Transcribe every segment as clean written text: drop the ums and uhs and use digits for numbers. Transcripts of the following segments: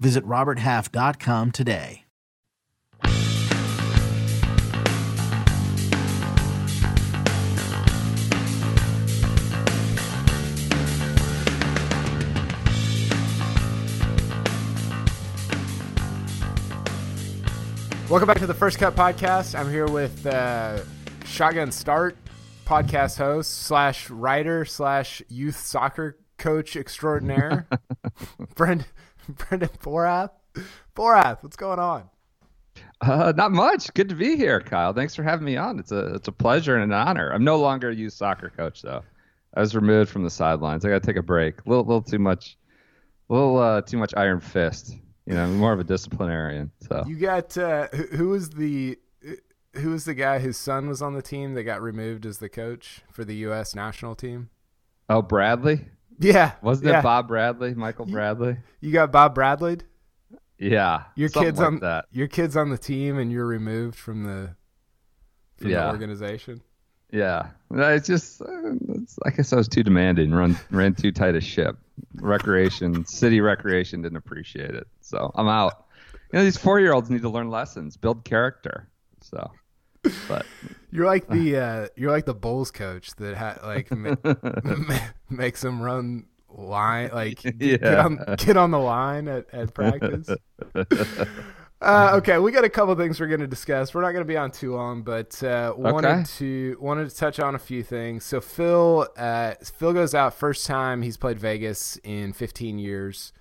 Visit roberthalf.com today. Welcome back to the First Cut Podcast. I'm here with Shotgun Start podcast host slash writer slash youth soccer coach extraordinaire, Brendan Porath. Porath, what's going on? Not much. Good to be here, Kyle. Thanks for having me on. It's a pleasure and an honor. I'm no longer a youth soccer coach, though. I was removed from the sidelines. I got to take a break. A little too much iron fist. You know, I'm more of a disciplinarian. So you got who was the guy whose son was on the team that got removed as the coach for the U.S. national team? Oh, Bradley. Yeah, wasn't it Bob Bradley? Michael Bradley. You got Bob Bradley'd? Yeah, your kid's on the team and you're removed from the organization. Yeah, it's just I guess I was too demanding, ran too tight a ship. City recreation didn't appreciate it, so I'm out. You know, these 4-year-olds need to learn lessons, build character. So, but you're like the Bulls coach that makes them run line, get on the line at practice. Okay, we got a couple things we're going to discuss. We're not going to be on too long, but wanted to touch on a few things. So Phil goes out first time he's played Vegas in 15 years.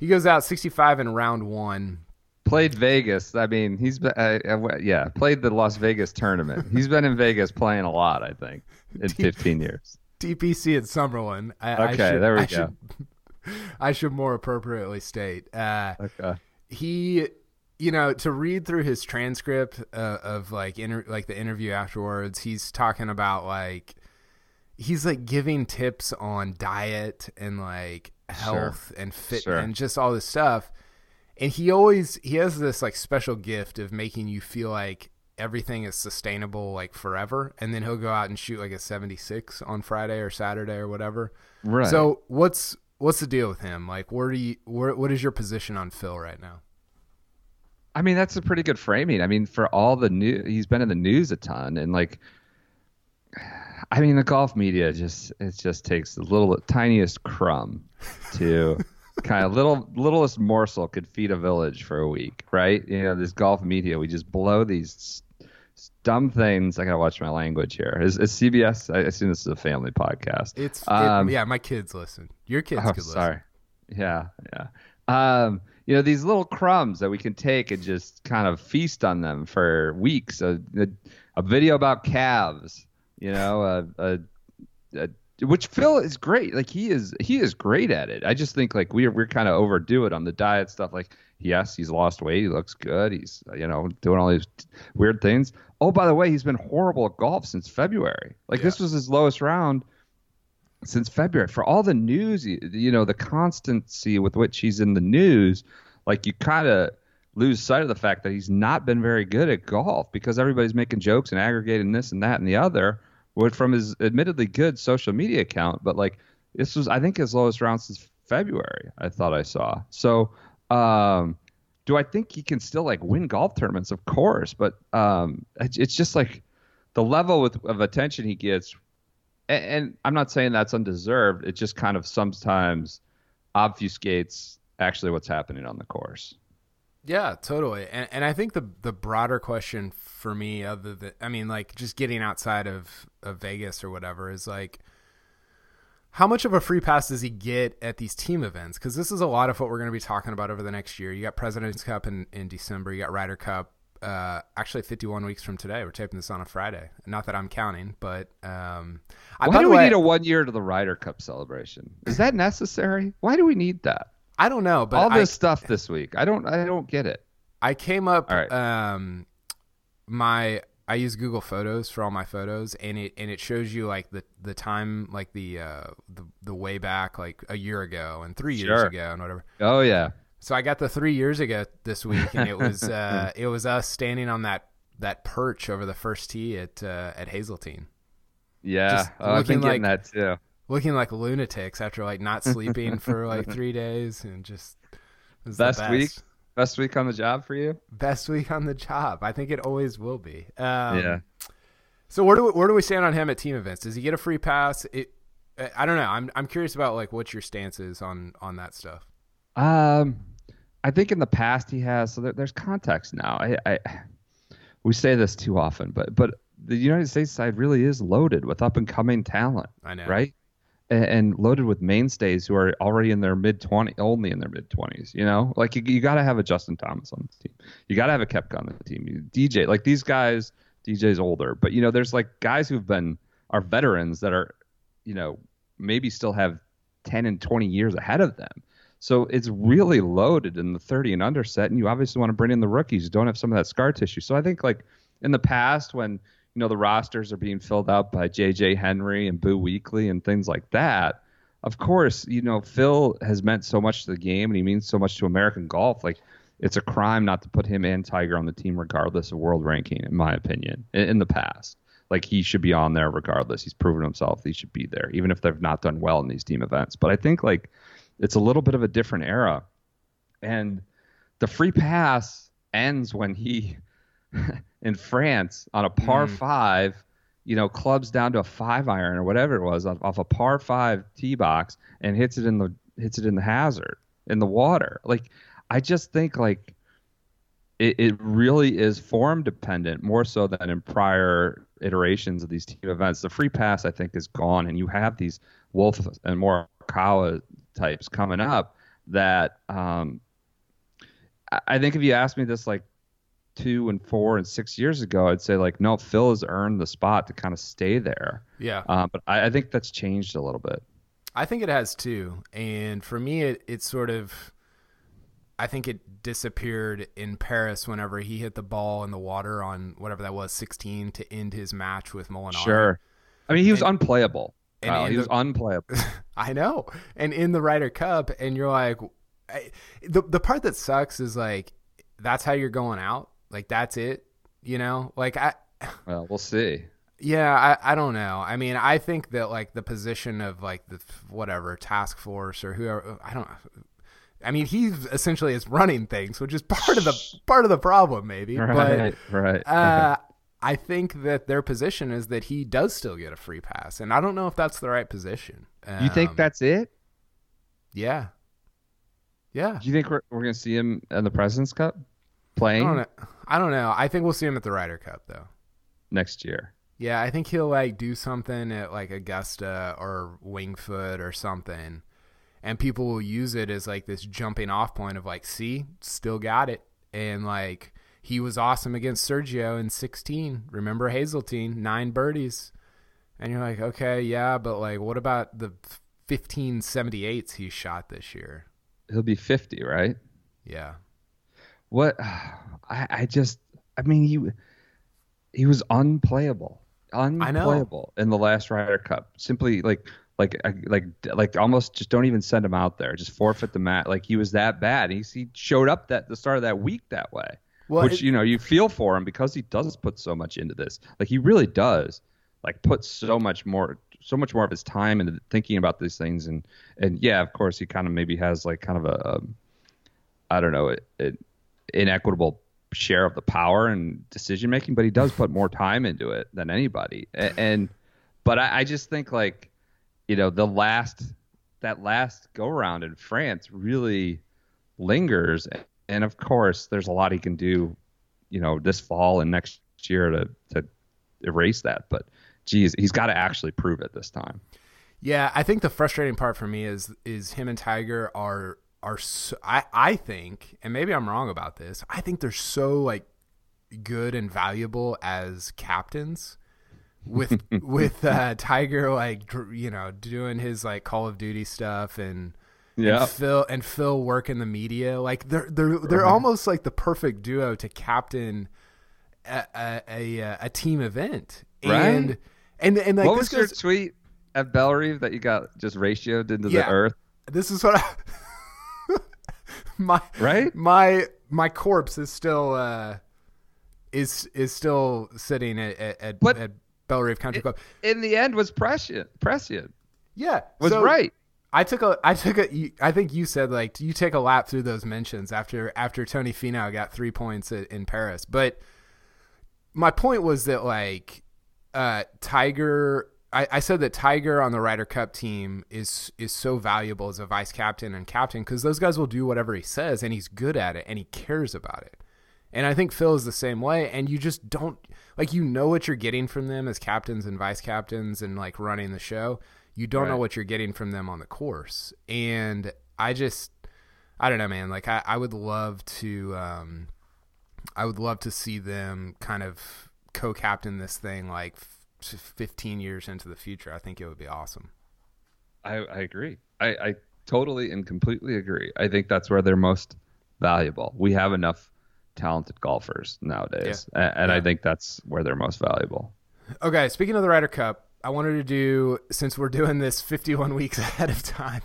He goes out 65 in round one. Played Vegas. I mean, played the Las Vegas tournament. He's been in Vegas playing a lot, I think, in 15 years. TPC at Summerlin. I should more appropriately state. He. You know, to read through his transcript of the interview afterwards, he's talking about he's giving tips on diet and health and fitness and just all this stuff. And he has this special gift of making you feel like everything is sustainable forever. And then he'll go out and shoot a 76 on Friday or Saturday or whatever. Right. So what's the deal with him? What is your position on Phil right now? I mean, that's a pretty good framing. I mean, for all the news, he's been in the news a ton, and the golf media just takes the tiniest crumb to kind of littlest morsel could feed a village for a week, right? You know, this golf media, we just blow these dumb things. I gotta watch my language here. It's CBS. I assume this is a family podcast. My kids listen. Your kids could listen. Sorry. Yeah. You know, these little crumbs that we can take and just kind of feast on them for weeks. A video about calves, you know, which Phil is great. He is great at it. I just think we're kind of overdo it on the diet stuff. Yes, he's lost weight. He looks good. He's, you know, doing all these weird things. Oh, by the way, he's been horrible at golf since February. This was his lowest round since February. For all the news, you know, the constancy with which he's in the news, you kind of lose sight of the fact that he's not been very good at golf because everybody's making jokes and aggregating this and that and the other from his admittedly good social media account. But this was, I think, his lowest round since February, I thought I saw. So do I think he can still win golf tournaments? Of course. But it's just the level of attention he gets. And I'm not saying that's undeserved. It just kind of sometimes obfuscates actually what's happening on the course. Yeah, totally. And I think the broader question for me, other than just getting outside of Vegas or whatever, is how much of a free pass does he get at these team events? Because this is a lot of what we're going to be talking about over the next year. You got President's Cup in December. You got Ryder Cup. Actually 51 weeks from today. We're taping this on a Friday. Not that I'm counting, but why do we need a 1 year to the Ryder Cup celebration? Is that necessary? Why do we need that? I don't know, but all this stuff this week. I don't get it. I came up. All right. I use Google Photos for all my photos, and it shows you like the time, like the way back, like a year ago and 3 years ago and whatever. Oh yeah. So I got the 3 years ago this week, and it was it was us standing on that perch over the first tee at Hazeltine. Yeah, I've been getting that too. Looking like lunatics after like not sleeping for like 3 days, and just best week on the job for you. Best week on the job. I think it always will be. Yeah. So where do we stand on him at team events? Does he get a free pass? I don't know. I'm curious about like what your stance is on that stuff. I think in the past he has. So there's context now. We say this too often, but the United States side really is loaded with up and coming talent. I know, right? And loaded with mainstays who are already in their mid-20s, you know? Like, you got to have a Justin Thomas on the team. You got to have a Kepka on the team. DJ, like, these guys, DJ's older. But, you know, there's, like, guys are veterans that are, you know, maybe still have 10 and 20 years ahead of them. So it's really loaded in the 30 and under set, and you obviously want to bring in the rookies who don't have some of that scar tissue. So I think, like, in the past when – you know, the rosters are being filled out by J.J. Henry and Boo Weekley and things like that. Of course, you know, Phil has meant so much to the game, and he means so much to American golf. Like, it's a crime not to put him and Tiger on the team regardless of world ranking, in my opinion, in the past. Like, he should be on there regardless. He's proven himself. He should be there, even if they've not done well in these team events. But I think, like, it's a little bit of a different era. And the free pass ends when he... in France on a par five, you know, clubs down to a five iron or whatever it was off a par five tee box and hits it in the hazard in the water. Like, I just think like it really is form dependent more so than in prior iterations of these team events. The free pass I think is gone, and you have these Wolf and Morikawa types coming up that I think if you asked me this like 2 and 4 and 6 years ago, I'd say like, no, Phil has earned the spot to kind of stay there. Yeah. But I think that's changed a little bit. I think it has too. And for me, it sort of, I think it disappeared in Paris whenever he hit the ball in the water on whatever that was, 16 to end his match with Molinari. Sure. I mean, he was unplayable. He was unplayable. I know. And in the Ryder Cup, and you're like, the part that sucks is like, that's how you're going out. Like, that's it, you know? Like, well, we'll see. Yeah, I don't know. I mean, I think that, like, the position of, like, the whatever, task force or whoever, I don't know. I mean, he essentially is running things, which is part of the problem, maybe. Right, but, right. I think that their position is that he does still get a free pass, and I don't know if that's the right position. You think that's it? Yeah. Yeah. Do you think we're going to see him in the President's Cup? Playing? I don't know. I think we'll see him at the Ryder Cup though. Next year. Yeah, I think he'll like do something at like Augusta or Wingfoot or something, and people will use it as like this jumping off point of like, see, still got it, and like he was awesome against Sergio in 16. Remember Hazeltine, 9 birdies, and you're like, okay, yeah, but like, what about the 15 78s he shot this year? He'll be 50, right? Yeah. What I mean, he was unplayable in the last Ryder Cup. Simply like almost just don't even send him out there. Just forfeit the match. Like, he was that bad. He showed up at the start of that week that way, well, which you know you feel for him because he does put so much into this. Like, he really does. Like, put so much more of his time into thinking about these things, and yeah, of course he kind of maybe has like kind of a I don't know it inequitable share of the power and decision making, but he does put more time into it than anybody. But I just think like, you know, that last go round in France really lingers, and of course there's a lot he can do, you know, this fall and next year to erase that. But geez, he's got to actually prove it this time. Yeah, I think the frustrating part for me is him and Tiger are so, I think, and maybe I'm wrong about this, I think they're so like good and valuable as captains with Tiger like, you know, doing his like Call of Duty stuff and Yeah. And Phil work in the media. Like they're almost like the perfect duo to captain a team event. Right? And like, what was your tweet at Belle Reve that you got just ratioed into the earth? This is what my corpse is still still sitting at Belle Reve Country Club. In the end, was prescient. Yeah, was so right. I think you said, like, you take a lap through those mentions after Tony Finau got 3 points in Paris. But my point was that, like, Tiger. I said that Tiger on the Ryder Cup team is so valuable as a vice captain and captain because those guys will do whatever he says, and he's good at it, and he cares about it. And I think Phil is the same way, and you just don't – like, you know what you're getting from them as captains and vice captains and, like, running the show. You don't know what you're getting from them on the course. And I just – I don't know, man. Like, I would love to see them kind of co-captain this thing, like, 15 years into the future. I think it would be awesome. I agree. I totally and completely agree. I think that's where they're most valuable. We have enough talented golfers nowadays, and I think that's where they're most valuable. Okay, speaking of the Ryder Cup, I wanted to do, since we're doing this 51 weeks ahead of time,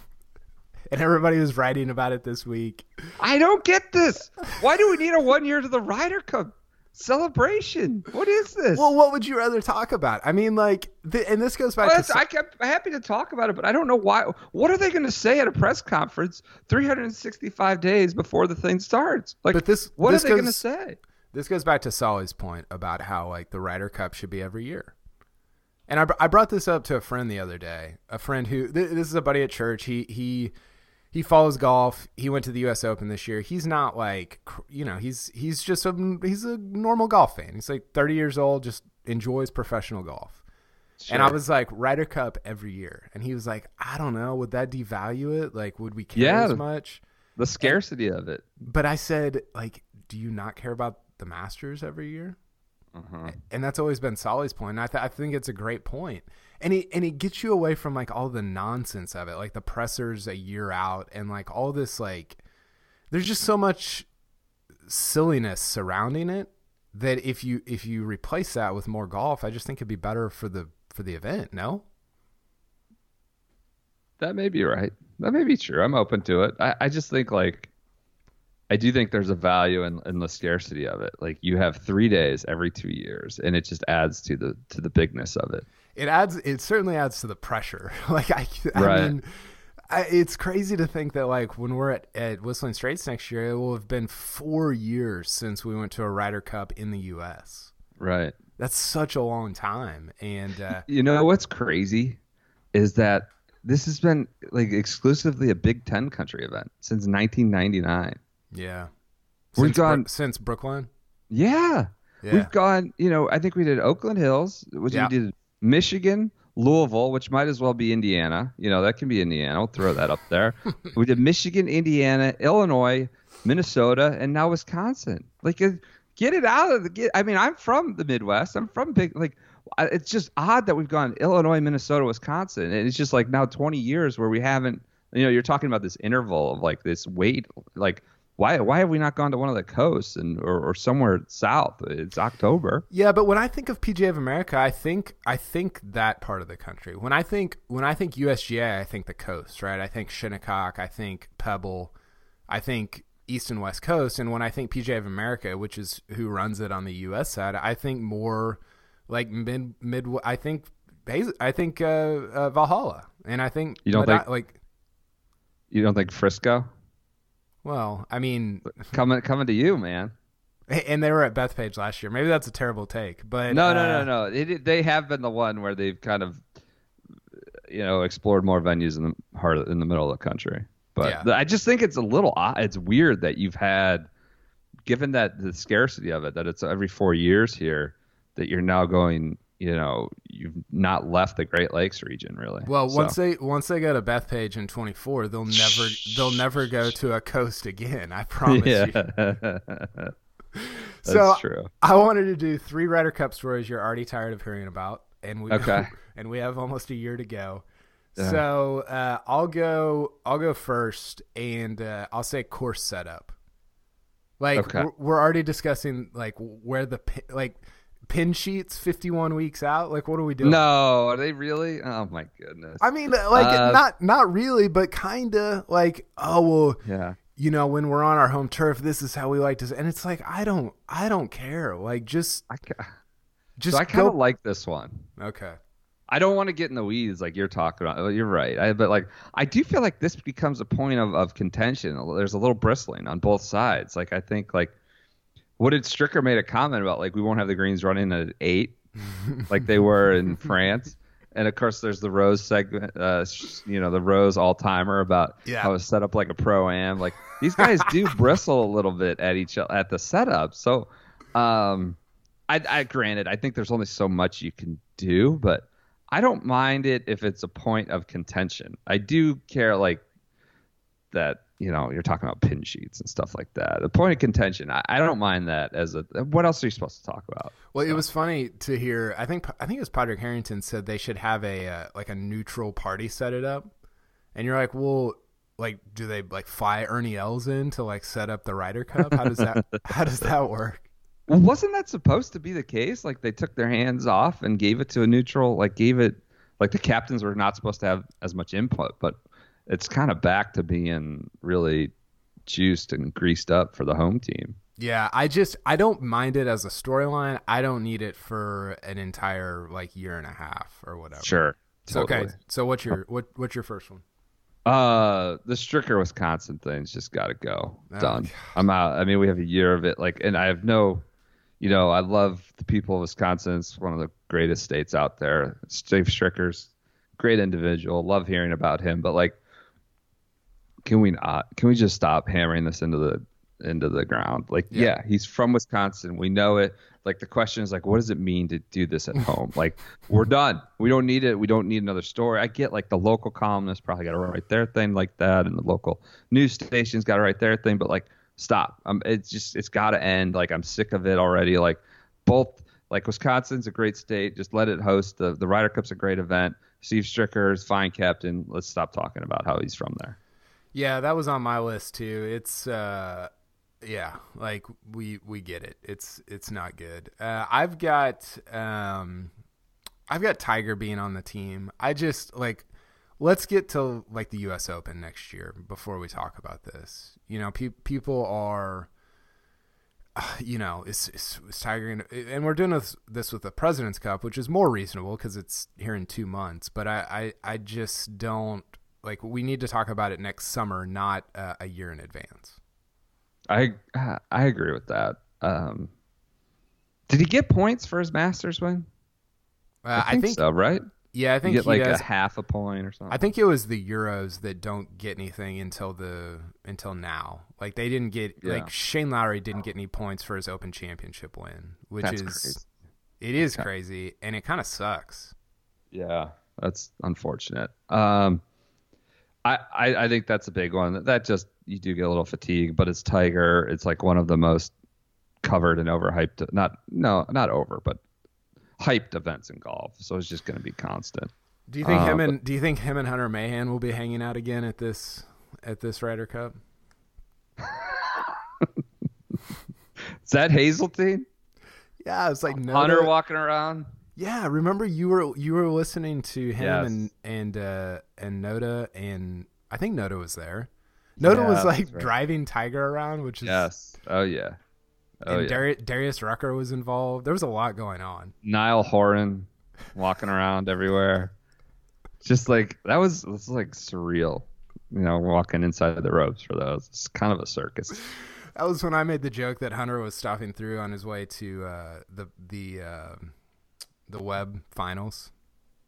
and everybody was writing about it this week. I don't get this. Why do we need a 1 year to the Ryder Cup celebration? What is this? Well, what would you rather talk about? I mean, like, and this goes back to... I'm happy to talk about it, but I don't know why. What are they going to say at a press conference 365 days before the thing starts? Like, but what are they going to say? This goes back to Solly's point about how, like, the Ryder Cup should be every year. And I brought this up to a friend the other day, a friend who... This is a buddy at church. He follows golf. He went to the U.S. Open this year. He's not like, you know, he's a normal golf fan. He's like 30 years old, just enjoys professional golf. Sure. And I was like, Ryder Cup every year. And he was like, I don't know. Would that devalue it? Like, would we care as much? The scarcity of it. But I said, like, do you not care about the Masters every year? Uh-huh. And that's always been Solly's point. And I think it's a great point. And it gets you away from, like, all the nonsense of it, like the pressers a year out and, like, all this, like, there's just so much silliness surrounding it that if you replace that with more golf, I just think it'd be better for the event. No? That may be right. That may be true. I'm open to it. I just think, like, I do think there's a value in the scarcity of it. Like, you have 3 days every 2 years, and it just adds to the bigness of it. It certainly adds to the pressure. Like, I mean, it's crazy to think that, like, when we're at Whistling Straits next year, it will have been 4 years since we went to a Ryder Cup in the U.S. Right. That's such a long time. And you know what's crazy is that this has been, like, exclusively a Big Ten country event since 1999. Yeah. We've gone since Brookline. Yeah. We've gone, you know, I think we did Oakland Hills, which we did Michigan, Louisville, which might as well be Indiana. You know, that can be Indiana. We'll throw that up there. We did Michigan, Indiana, Illinois, Minnesota, and now Wisconsin. Like, get it out of I mean, I'm from the Midwest. I'm from it's just odd that we've gone Illinois, Minnesota, Wisconsin. And it's just, like, now 20 years where we haven't, you know, you're talking about this interval of, like, this wait, like, Why have we not gone to one of the coasts or somewhere south? It's October. Yeah, but when I think of PGA of America, I think that part of the country. When I think USGA, I think the coast, right? I think Shinnecock, I think Pebble, I think East and West Coast. And when I think PGA of America, which is who runs it on the U.S. side, I think more like mid. I think Valhalla, and I think you don't think Frisco. Well, I mean, coming to you, man. And they were at Bethpage last year. Maybe that's a terrible take, but no. They have been the one where they've kind of, you know, explored more venues in the in the middle of the country. But yeah. I just think it's a little odd. It's weird that you've had, given that the scarcity of it, that it's every 4 years here, that you're now going. You know, you've not left the Great Lakes region, really. Well, once they go to Bethpage in 24, they'll never go to a coast again. I promise you. That's true. I wanted to do three Ryder Cup stories you're already tired of hearing about, and we have almost a year to go. So I'll go first, and I'll say course setup. Like we're already discussing like where the pin sheets 51 weeks out. Like what are we doing? No, are they really? Oh my goodness. I mean, like not really, but kind of like, oh well, yeah. You know, when we're on our home turf, this is how we like to. And it's like I don't care. Like just so I kind of like this one. Okay. I don't want to get in the weeds like you're talking about. You're right. But like, I do feel like this becomes a point of contention. There's a little bristling on both sides. Like, I think like, what did Stricker made a comment about? Like, we won't have the greens running at 8, like they were in France. And of course, there's the Rose segment. You know, the Rose all timer about how it's set up like a pro-am. Like these guys do bristle a little bit at each other at the setup. So, I granted, I think there's only so much you can do, but I don't mind it if it's a point of contention. I do care like that, you know, you're talking about pin sheets and stuff like that. The point of contention, I don't mind that as a – what else are you supposed to talk about? Well, it was funny to hear – I think it was Padraig Harrington said they should have a like a neutral party set it up. And you're like, well, like do they like fly Ernie Els in to like set up the Ryder Cup? How does that work? Well, wasn't that supposed to be the case? Like they took their hands off and gave it to a neutral, like gave it, like the captains were not supposed to have as much input, but it's kind of back to being really juiced and greased up for the home team. Yeah, I don't mind it as a storyline. I don't need it for an entire like year and a half or whatever. Sure. Totally. Okay. So what's your first one? The Stricker Wisconsin thing's just got to go. Done. I'm out. I mean, we have a year of it. Like, and I have no. You know, I love the people of Wisconsin. It's one of the greatest states out there. Steve Stricker's great individual. Love hearing about him. But like, can we not? Can we just stop hammering this into the ground? Like, yeah, he's from Wisconsin. We know it. Like, the question is like, what does it mean to do this at home? Like, we're done. We don't need it. We don't need another story. I get like the local columnists probably got to write their thing like that, and the local news stations got to write their thing. But like, stop. It's got to end. Like, I'm sick of it already. Like, both, like, Wisconsin's a great state. Just let it host. The Ryder Cup's a great event. Steve Stricker is fine captain. Let's stop talking about how he's from there. Yeah, that was on my list too. It's yeah, like we get it. It's not good. I've got Tiger being on the team. I just like. Let's get to like the U.S. Open next year before we talk about this. You know, people are, you know, it's Tiger and we're doing this with the President's Cup, which is more reasonable because it's here in 2 months. But I just don't like. We need to talk about it next summer, not a year in advance. I agree with that. Did he get points for his Masters win? I think so, right? Yeah, I think you get like a half a point or something. I think it was the Euros that don't get anything until now. Like they didn't get like Shane Lowry didn't get any points for his Open Championship win, which that's is crazy. It is crazy and it kind of sucks. Yeah, that's unfortunate. I think that's a big one. That just you do get a little fatigued, but it's Tiger. It's like one of the most covered and overhyped. Not over, but hyped events in golf, so it's just going to be constant. Do you think him and Hunter Mahan will be hanging out again at this Ryder Cup? Is that Hazeltine? Yeah, it's like Noda. Hunter walking around. Yeah, remember you were listening to him and Noda, and I think Noda was there. Noda was like driving Tiger around, which is oh yeah. And Darius Rucker was involved. There was a lot going on. Niall Horan walking around everywhere. Just like that was like surreal, you know, walking inside the ropes for those. It's kind of a circus. That was when I made the joke that Hunter was stopping through on his way to the Webb finals.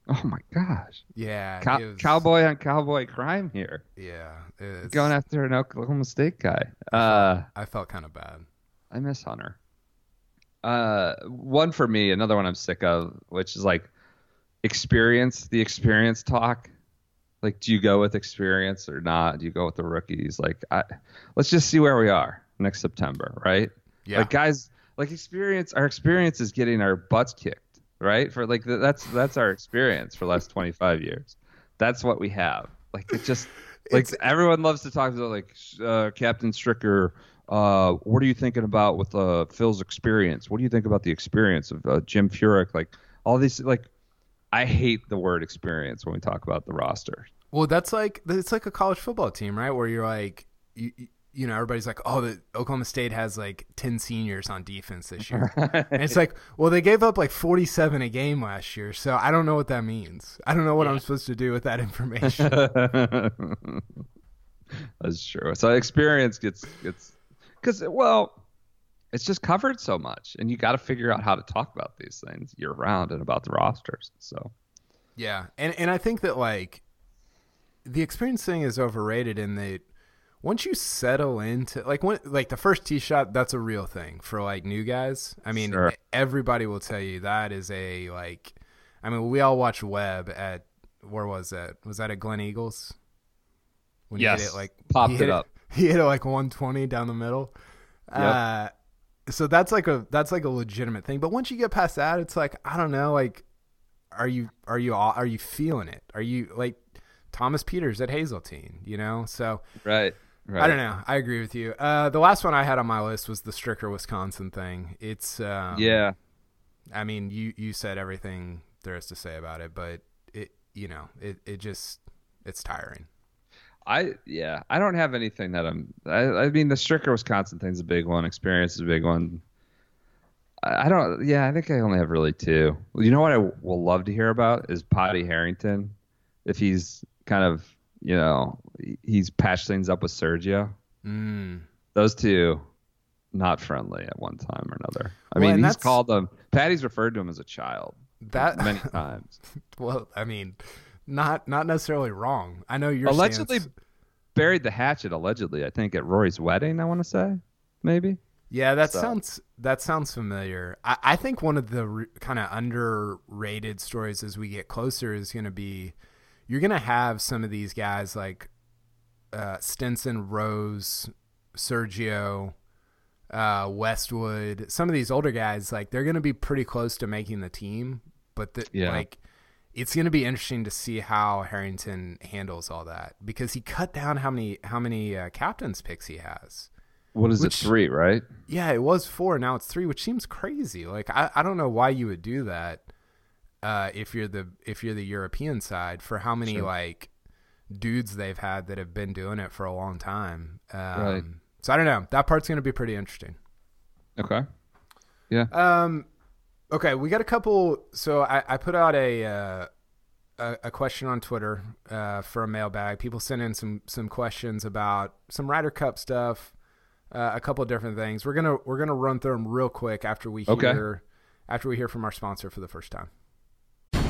Oh my gosh! Yeah, cowboy on cowboy crime here. Yeah, going after an Oklahoma State guy. I felt kind of bad. I miss Hunter. One for me, another one I'm sick of, which is like the experience talk. Like, do you go with experience or not? Do you go with the rookies? Like, let's just see where we are next September, right? Yeah. Like, guys, like experience. Our experience is getting our butts kicked, right? For like that's our experience for the last 25 years. That's what we have. Like, it just like everyone loves to talk about, like, Captain Stricker. What are you thinking about with Phil's experience? What do you think about the experience of Jim Furyk? Like, all these, like, I hate the word experience when we talk about the roster. Well, that's like, it's like a college football team, right? Where you're like, you know, everybody's like, oh, the Oklahoma State has like 10 seniors on defense this year. Right. And it's like, well, they gave up like 47 a game last year. So I don't know what that means. I don't know what I'm supposed to do with that information. That's true. So experience gets, because, well, it's just covered so much, and you got to figure out how to talk about these things year round and about the rosters. So, yeah, and I think that, like, the experience thing is overrated in that once you settle into, like, when, like, the first tee shot, that's a real thing for, like, new guys. I mean, sure. Everybody will tell you that is a, like, I mean, we all watch Webb at, where was that? Was that at Glen Eagles? When yes, he hit it, like, popped it up. He hit it like 120 down the middle. Yep. So that's like a legitimate thing. But once you get past that, it's like, I don't know, like, are you feeling it? Are you like Thomas Peters at Hazeltine, you know? So right. I don't know. I agree with you. The last one I had on my list was the Stricker Wisconsin thing. It's yeah. I mean, you said everything there is to say about it, but it, you know, it just, it's tiring. I don't have anything that I mean, the Stricker Wisconsin thing's a big one. Experience is a big one. I think I only have really two. You know what I will love to hear about is Potty Harrington. If he's kind of, you know, he's patched things up with Sergio. Mm. Those two, not friendly at one time or another. I mean, he's called them, Patty's referred to him as a child many times. Well, I mean, Not necessarily wrong. I know you're allegedly buried the hatchet. Allegedly, I think at Rory's wedding. I want to say, maybe. Yeah, that sounds familiar. I think one of the kind of underrated stories as we get closer is going to be, you're going to have some of these guys like Stenson, Rose, Sergio, Westwood. Some of these older guys, like, they're going to be pretty close to making the team, but it's going to be interesting to see how Harrington handles all that, because he cut down how many captain's picks he has. What is it, 3, right? Yeah, it was 4. Now it's 3, which seems crazy. Like, I don't know why you would do that if you're the European side, for how many like dudes they've had that have been doing it for a long time. Right. So I don't know. That part's going to be pretty interesting. Okay. Yeah. Okay, we got a couple. So I put out a question on Twitter for a mailbag. People sent in some questions about some Ryder Cup stuff, a couple of different things. We're gonna run through them real quick after we hear from our sponsor for the first time.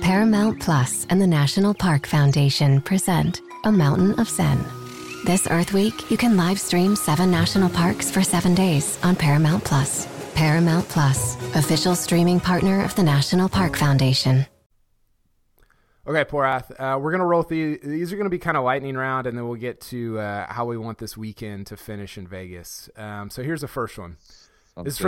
Paramount Plus and the National Park Foundation present A Mountain of Zen. This Earth Week, you can live stream 7 national parks for 7 days on Paramount Plus. Paramount Plus, official streaming partner of the National Park Foundation. Okay, Porath, we're going to roll through. These are going to be kind of lightning round, and then we'll get to how we want this weekend to finish in Vegas. So here's the first one. This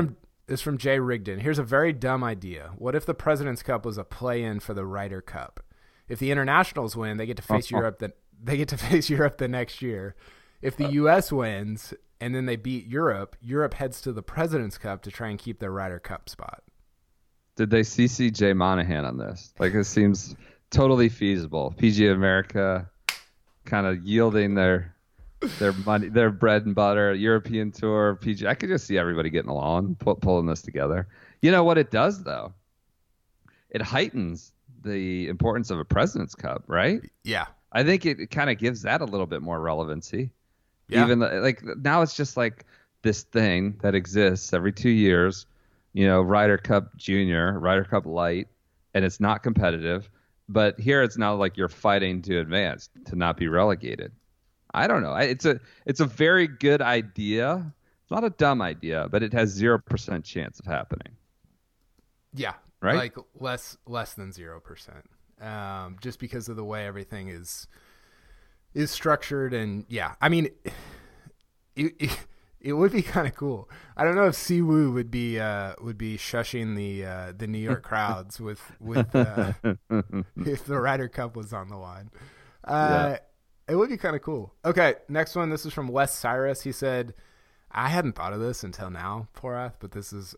is from Jay Rigdon. Here's a very dumb idea. What if the President's Cup was a play-in for the Ryder Cup? If the internationals win, they get to face Europe then. They get to face Europe the next year. If the U.S. wins and then they beat Europe, Europe heads to the President's Cup to try and keep their Ryder Cup spot. Did they CC Jay Monahan on this? Like, it seems totally feasible. PGA of America kind of yielding their money, their bread and butter, European Tour, PGA. I could just see everybody getting along, pulling this together. You know what it does, though? It heightens the importance of a President's Cup, right? Yeah. I think it kind of gives that a little bit more relevancy. Yeah. Even though, like, now it's just like this thing that exists every 2 years, you know, Ryder Cup Junior, Ryder Cup Light, and it's not competitive. But here it's now like you're fighting to advance, to not be relegated. I don't know. It's a very good idea. It's not a dumb idea, but it has 0% chance of happening. Yeah. Right? Like less than 0%. Just because of the way everything is structured. And yeah, I mean, it would be kind of cool. I don't know if Siwoo would be shushing the New York crowds with if the Ryder Cup was on the line. Yeah. It would be kind of cool. Okay, next one. This is from Wes Cyrus. He said, "I hadn't thought of this until now, Porath, but this is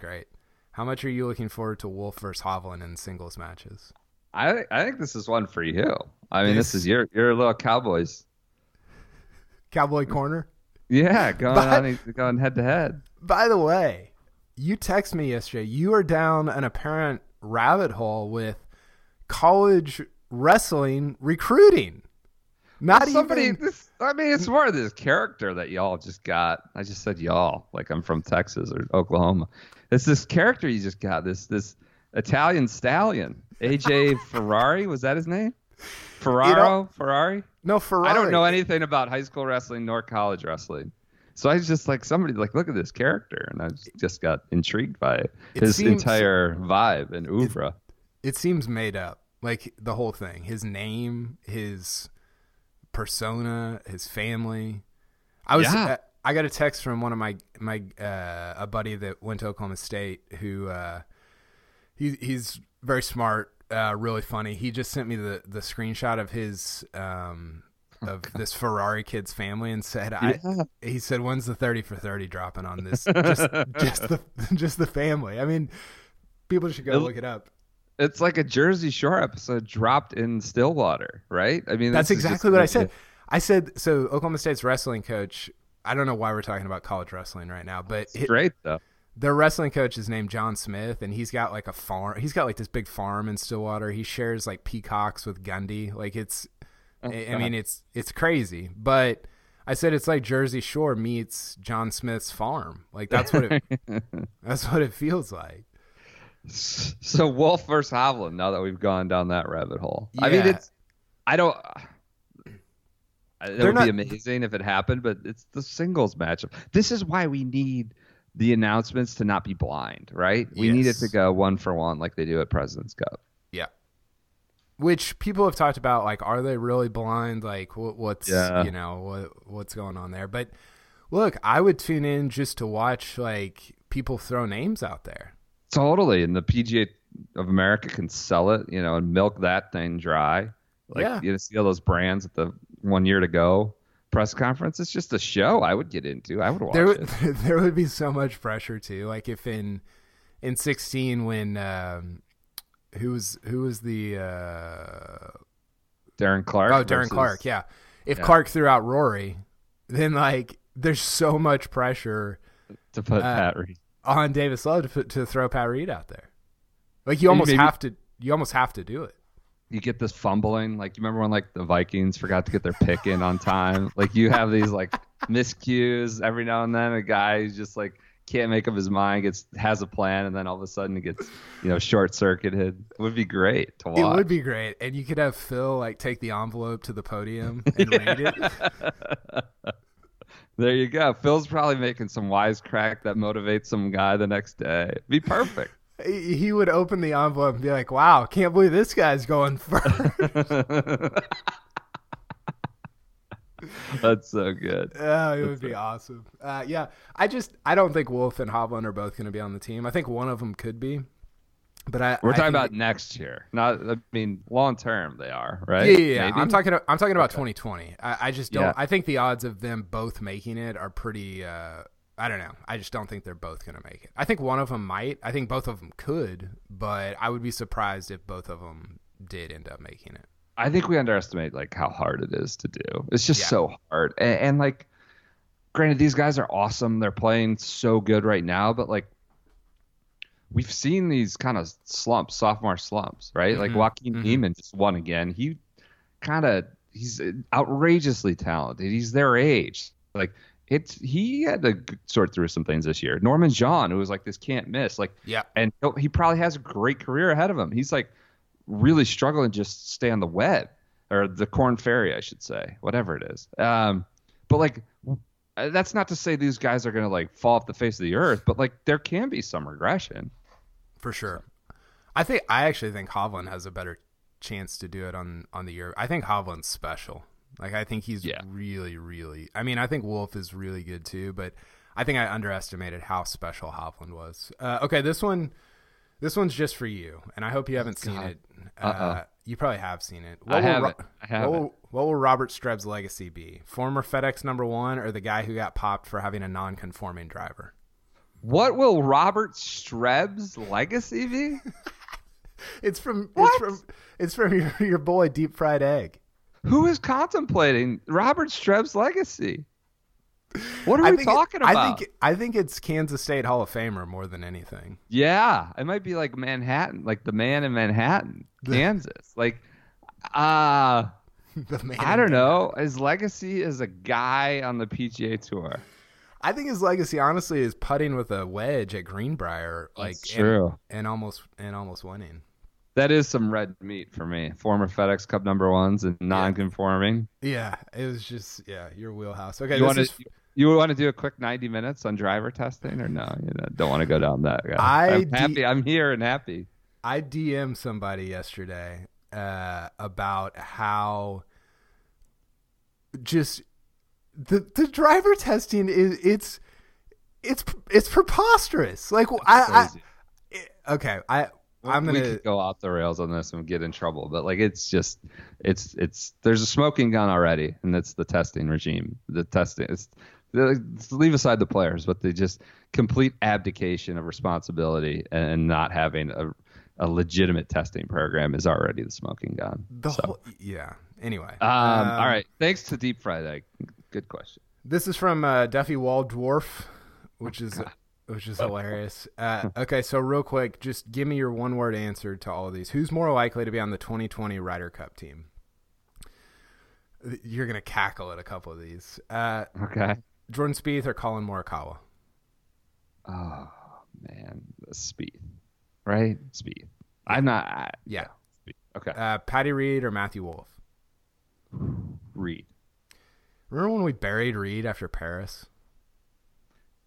great. How much are you looking forward to Wolf versus Hovland in singles matches?" I think this is one for you. I mean, this is your little Cowboys. Cowboy corner? Yeah, going head to head. By the way, you texted me yesterday. You are down an apparent rabbit hole with college wrestling recruiting. It's more of this character that y'all just got. I just said y'all, like I'm from Texas or Oklahoma. It's this character you just got, this Italian stallion. AJ Ferrari, was that his name? Ferrari? No, Ferrari. I don't know anything about high school wrestling nor college wrestling. So I was just like, somebody like, look at this character. And I just got intrigued by his entire vibe and oeuvre. It seems made up, like the whole thing. His name, his persona, his family. I got a text from one of my buddy that went to Oklahoma State who he's very smart, really funny. He just sent me the screenshot of his this Ferrari kid's family and said, he said, "When's the 30 for 30 dropping on this?" just the family. I mean, people should go look it up. It's like a Jersey Shore episode dropped in Stillwater, right? I mean, that's exactly what I said. I said, so Oklahoma State's wrestling coach. I don't know why we're talking about college wrestling right now, but it's great though. Their wrestling coach is named John Smith, and he's got like a farm. He's got like this big farm in Stillwater. He shares like peacocks with Gundy. Like it's crazy. But I said it's like Jersey Shore meets John Smith's farm. Like that's what it feels like. So Wolf versus Hovland. Now that we've gone down that rabbit hole, yeah. I mean, it would be amazing if it happened, but it's the singles matchup. This is why we need the announcements to not be blind, right? We need it to go 1-for-1 like they do at President's Cup. Yeah. Which people have talked about, like, are they really blind? Like, what's going on there? But, look, I would tune in just to watch, like, people throw names out there. Totally. And the PGA of America can sell it, you know, and milk that thing dry. Like, you see all those brands at the 1 year to go press conference. It's just a show I would get into. I would watch it. There would be so much pressure too. Like if in 16 when who was the Darren Clark? Oh, Darren Clark. Yeah. If Clark threw out Rory, then like there's so much pressure to put Pat Reed on Davis Love to throw Pat Reed out there. Like you almost have to do it. You get this fumbling, like you remember when like the Vikings forgot to get their pick in on time. Like you have these like miscues every now and then. A guy who's just like can't make up his mind, has a plan, and then all of a sudden it gets, you know, short circuited. It would be great to watch. It would be great, and you could have Phil like take the envelope to the podium and read it. There you go. Phil's probably making some wisecrack that motivates some guy the next day. It'd be perfect. He would open the envelope and be like, "Wow, can't believe this guy's going first." That's so good. Oh, it would be awesome. Yeah, I don't think Wolf and Hovland are both going to be on the team. I think one of them could be, but we're talking about next year. Not, I mean, long term they are, right? Yeah. Maybe? I'm talking about 2020. I just don't. Yeah. I think the odds of them both making it are pretty. I don't know. I just don't think they're both going to make it. I think one of them might. I think both of them could, but I would be surprised if both of them did end up making it. I think we underestimate like how hard it is to do. It's just so hard. And like, granted, these guys are awesome. They're playing so good right now, but like we've seen these kind of slumps, sophomore slumps, right? Mm-hmm. Like Joaquin Neiman just won again. He's outrageously talented. He's their age. Like, he had to sort through some things this year. Norman Jean, who was like this can't miss, and he probably has a great career ahead of him. He's like really struggling just to stay on the wet or the Corn Ferry, I should say, whatever it is. But like, that's not to say these guys are going to like fall off the face of the earth, but like there can be some regression. For sure. I actually think Hovland has a better chance to do it on the year. I think Hovland's special. Like, I think he's really, really, I mean, I think Wolf is really good too, but I think I underestimated how special Hovland was. Okay. This one's just for you. And I hope you haven't seen it. You probably have seen it. What will Robert Strebb's legacy be? Former FedEx No. 1 or the guy who got popped for having a non-conforming driver? What will Robert Strebb's legacy be? It's from your boy Deep Fried Egg. Who is contemplating Robert Strebb's legacy? What are we talking about? I think it's Kansas State Hall of Famer more than anything. Yeah, it might be like Manhattan, like the man in Manhattan, Kansas. Like, I don't know. His legacy is a guy on the PGA Tour. I think his legacy, honestly, is putting with a wedge at Greenbrier, like, true. And almost winning. That is some red meat for me. Former FedEx Cup No. 1s and non-conforming. Yeah, it was just your wheelhouse. Okay, you want to do a quick 90 minutes on driver testing or no? You don't want to go down that road. I'm happy. I'm here and happy. I DM'd somebody yesterday about how just the driver testing is it's preposterous. Like we could go off the rails on this and get in trouble, but like it's there's a smoking gun already, and that's the testing regime. The testing is leave aside the players, but they just complete abdication of responsibility and not having a legitimate testing program is already the smoking gun. Anyway. All right. Thanks to Deep Fried Egg. Good question. This is from Duffy Waldorf, which is hilarious. Okay, so real quick, just give me your one-word answer to all of these. Who's more likely to be on the 2020 Ryder Cup team? You're going to cackle at a couple of these. Okay. Jordan Spieth or Colin Morikawa? Oh, man. Spieth, right? Spieth. I'm not. Yeah. Spieth. Okay. Patty Reed or Matthew Wolf? Reed. Remember when we buried Reed after Paris?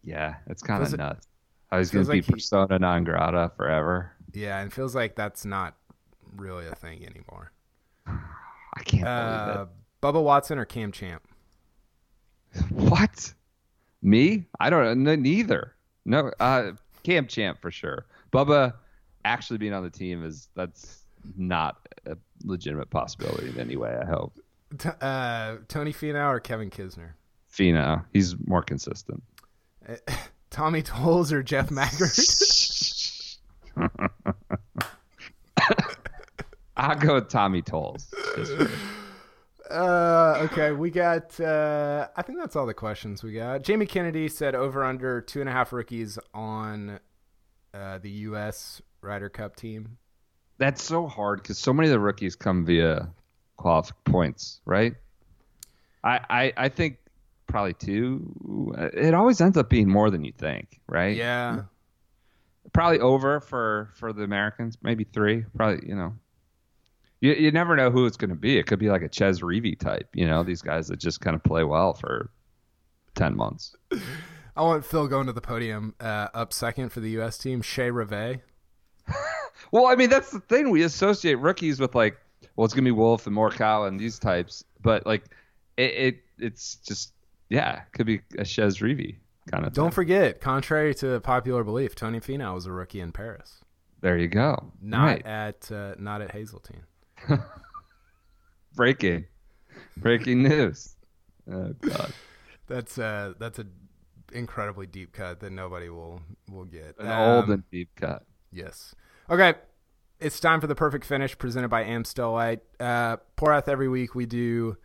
Yeah, it's kind of nuts. I was going to be persona non grata forever. Yeah, and feels like that's not really a thing anymore. I can't believe it. Bubba Watson or Cam Champ? What? Me? I don't know. Neither. No, Cam Champ for sure. Bubba actually being on the team that's not a legitimate possibility in any way, I hope. Tony Finau or Kevin Kisner? Finau. He's more consistent. Tommy Tolles or Jeff Maggart? I'll go with Tommy Tolles. Okay, we got... I think that's all the questions we got. Jamie Kennedy said over under 2.5 rookies on the U.S. Ryder Cup team. That's so hard because so many of the rookies come via qualified points, right? I think... probably 2. It always ends up being more than you think, right? Yeah. Probably over for the Americans, maybe 3. Probably, you never know who it's going to be. It could be like a Ches Reavie type, these guys that just kind of play well for 10 months. I want Phil going to the podium up second for the U.S. team, Shea Revay. Well, I mean, that's the thing. We associate rookies with like, well, it's going to be Wolf and Morikawa and these types, but like it's just... Yeah, could be a Ches Reavie kind of thing. Don't forget, contrary to popular belief, Tony Finau was a rookie in Paris. There you go. Not at Hazeltine. Breaking news. Oh God, that's an incredibly deep cut that nobody will get. An old and deep cut. Yes. Okay. It's time for the perfect finish presented by Amstel Light. Porath, every week we do.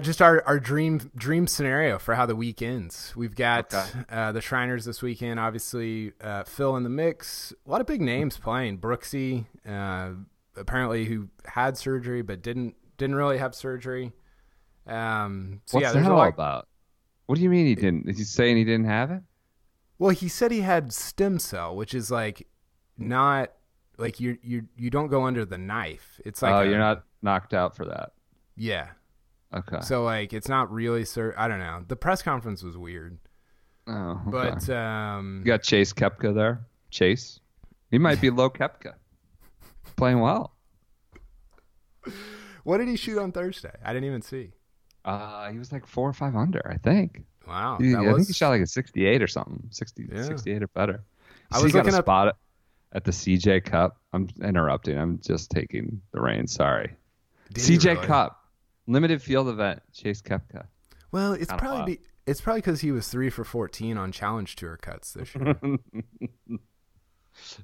Just our dream scenario for how the week ends. We've got the Shriners this weekend, obviously. Phil in the mix. A lot of big names playing. Brooksy, apparently, who had surgery but didn't really have surgery. What's that all about? What do you mean he didn't? Is he saying he didn't have it? Well, he said he had stem cell, which is like not like you don't go under the knife. It's like you're not knocked out for that. Yeah. Okay. So like it's not really I don't know. The press conference was weird. Oh. Okay. But you got Chase Kepka there. Chase. He might be low Kepka. Playing well. What did he shoot on Thursday? I didn't even see. He was like 4 or 5 under, I think. Wow. I think he shot like a 68 or something. 68 or better. I was looking up at the CJ Cup. I'm interrupting. I'm just taking the reins. Sorry. CJ Cup. Limited field event. Chase Kepka. Well, it's probably because he was 3 for 14 on Challenge Tour cuts this year.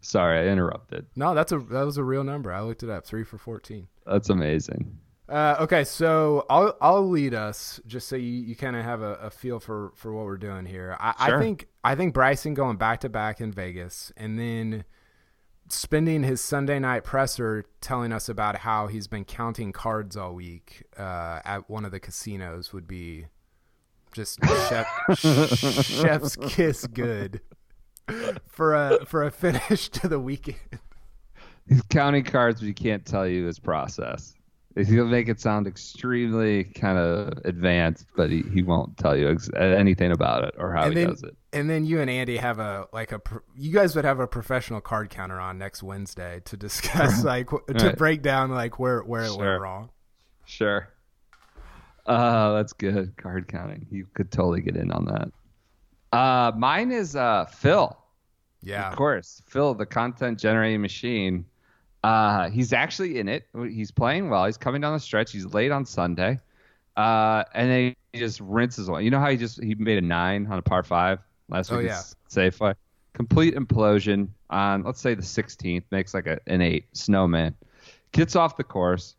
Sorry, I interrupted. No, that was a real number. I looked it up. 3 for 14. That's amazing. Okay, so I'll lead us just so you kind of have a feel for what we're doing here. Sure. I think Bryson going back-to-back in Vegas and then spending his Sunday night presser telling us about how he's been counting cards all week at one of the casinos would be just chef's kiss good for a finish to the weekend. He's counting cards, but he can't tell you his process. He'll make it sound extremely kind of advanced, but he won't tell you anything about it or how he does it. And then you and Andy have you guys would have a professional card counter on next Wednesday to discuss break down like where it went wrong. Sure. That's good. Card counting. You could totally get in on that. Mine is Phil. Yeah, of course. Phil, the content generating machine. He's actually in it. He's playing well. He's coming down the stretch. He's late on Sunday. And then he just rinses one. You know how he made a 9 on a par 5 last week? Oh, yeah. Safeway. Complete implosion on, let's say, the 16th. Makes like an 8. Snowman. Gets off the course.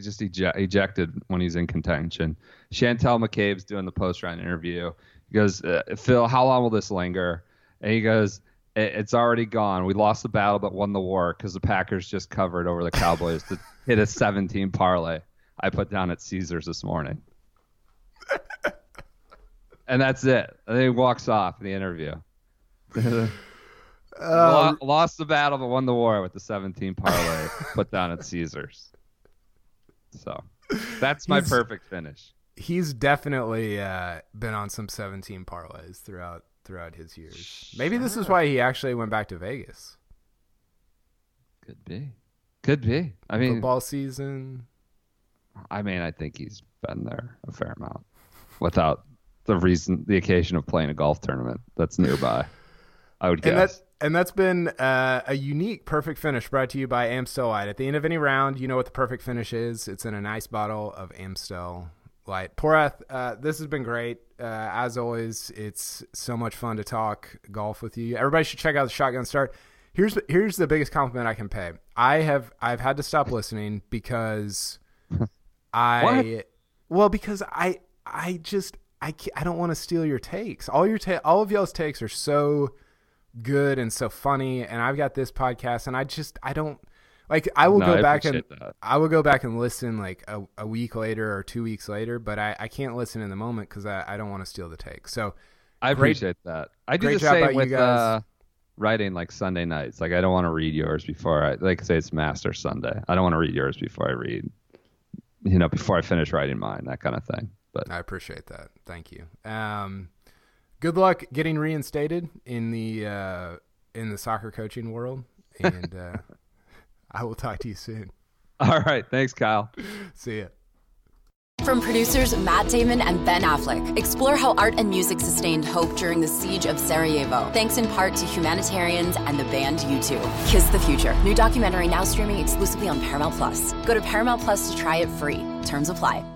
Just ejected when he's in contention. Chantel McCabe's doing the post-round interview. He goes, Phil, how long will this linger? And he goes, it's already gone. We lost the battle but won the war because the Packers just covered over the Cowboys to hit a 17 parlay I put down at Caesars this morning. And that's it. And then he walks off in the interview. Lost the battle but won the war with the 17 parlay put down at Caesars. So that's my perfect finish. He's definitely been on some 17 parlays throughout his years. Maybe this is why he actually went back to Vegas. Could be. I mean, football season. I mean, I think he's been there a fair amount without the occasion of playing a golf tournament that's nearby. I would guess. And that's been a unique perfect finish brought to you by Amstel Light. At the end of any round, you know what the perfect finish is. It's in a nice bottle of Amstel Light. Porath, this has been great. As always, it's so much fun to talk golf with you. Everybody should check out the Shotgun Start. Here's the biggest compliment I can pay. I've had to stop listening because I don't want to steal your takes. All of y'all's takes are so good and so funny, and I've got this podcast, and I will go back and listen like a week later or 2 weeks later, but I can't listen in the moment because I don't want to steal the take. So I appreciate that. I do the same with writing like Sunday nights. Like I don't want to read yours before I say it's Master Sunday. I don't want to read yours before I read, before I finish writing mine, that kind of thing. But I appreciate that. Thank you. Good luck getting reinstated in the soccer coaching world, and I will talk to you soon. All right. Thanks, Kyle. See ya. From producers Matt Damon and Ben Affleck, explore how art and music sustained hope during the siege of Sarajevo, thanks in part to humanitarians and the band U2. Kiss the Future. New documentary now streaming exclusively on Paramount Plus. Go to Paramount Plus to try it free. Terms apply.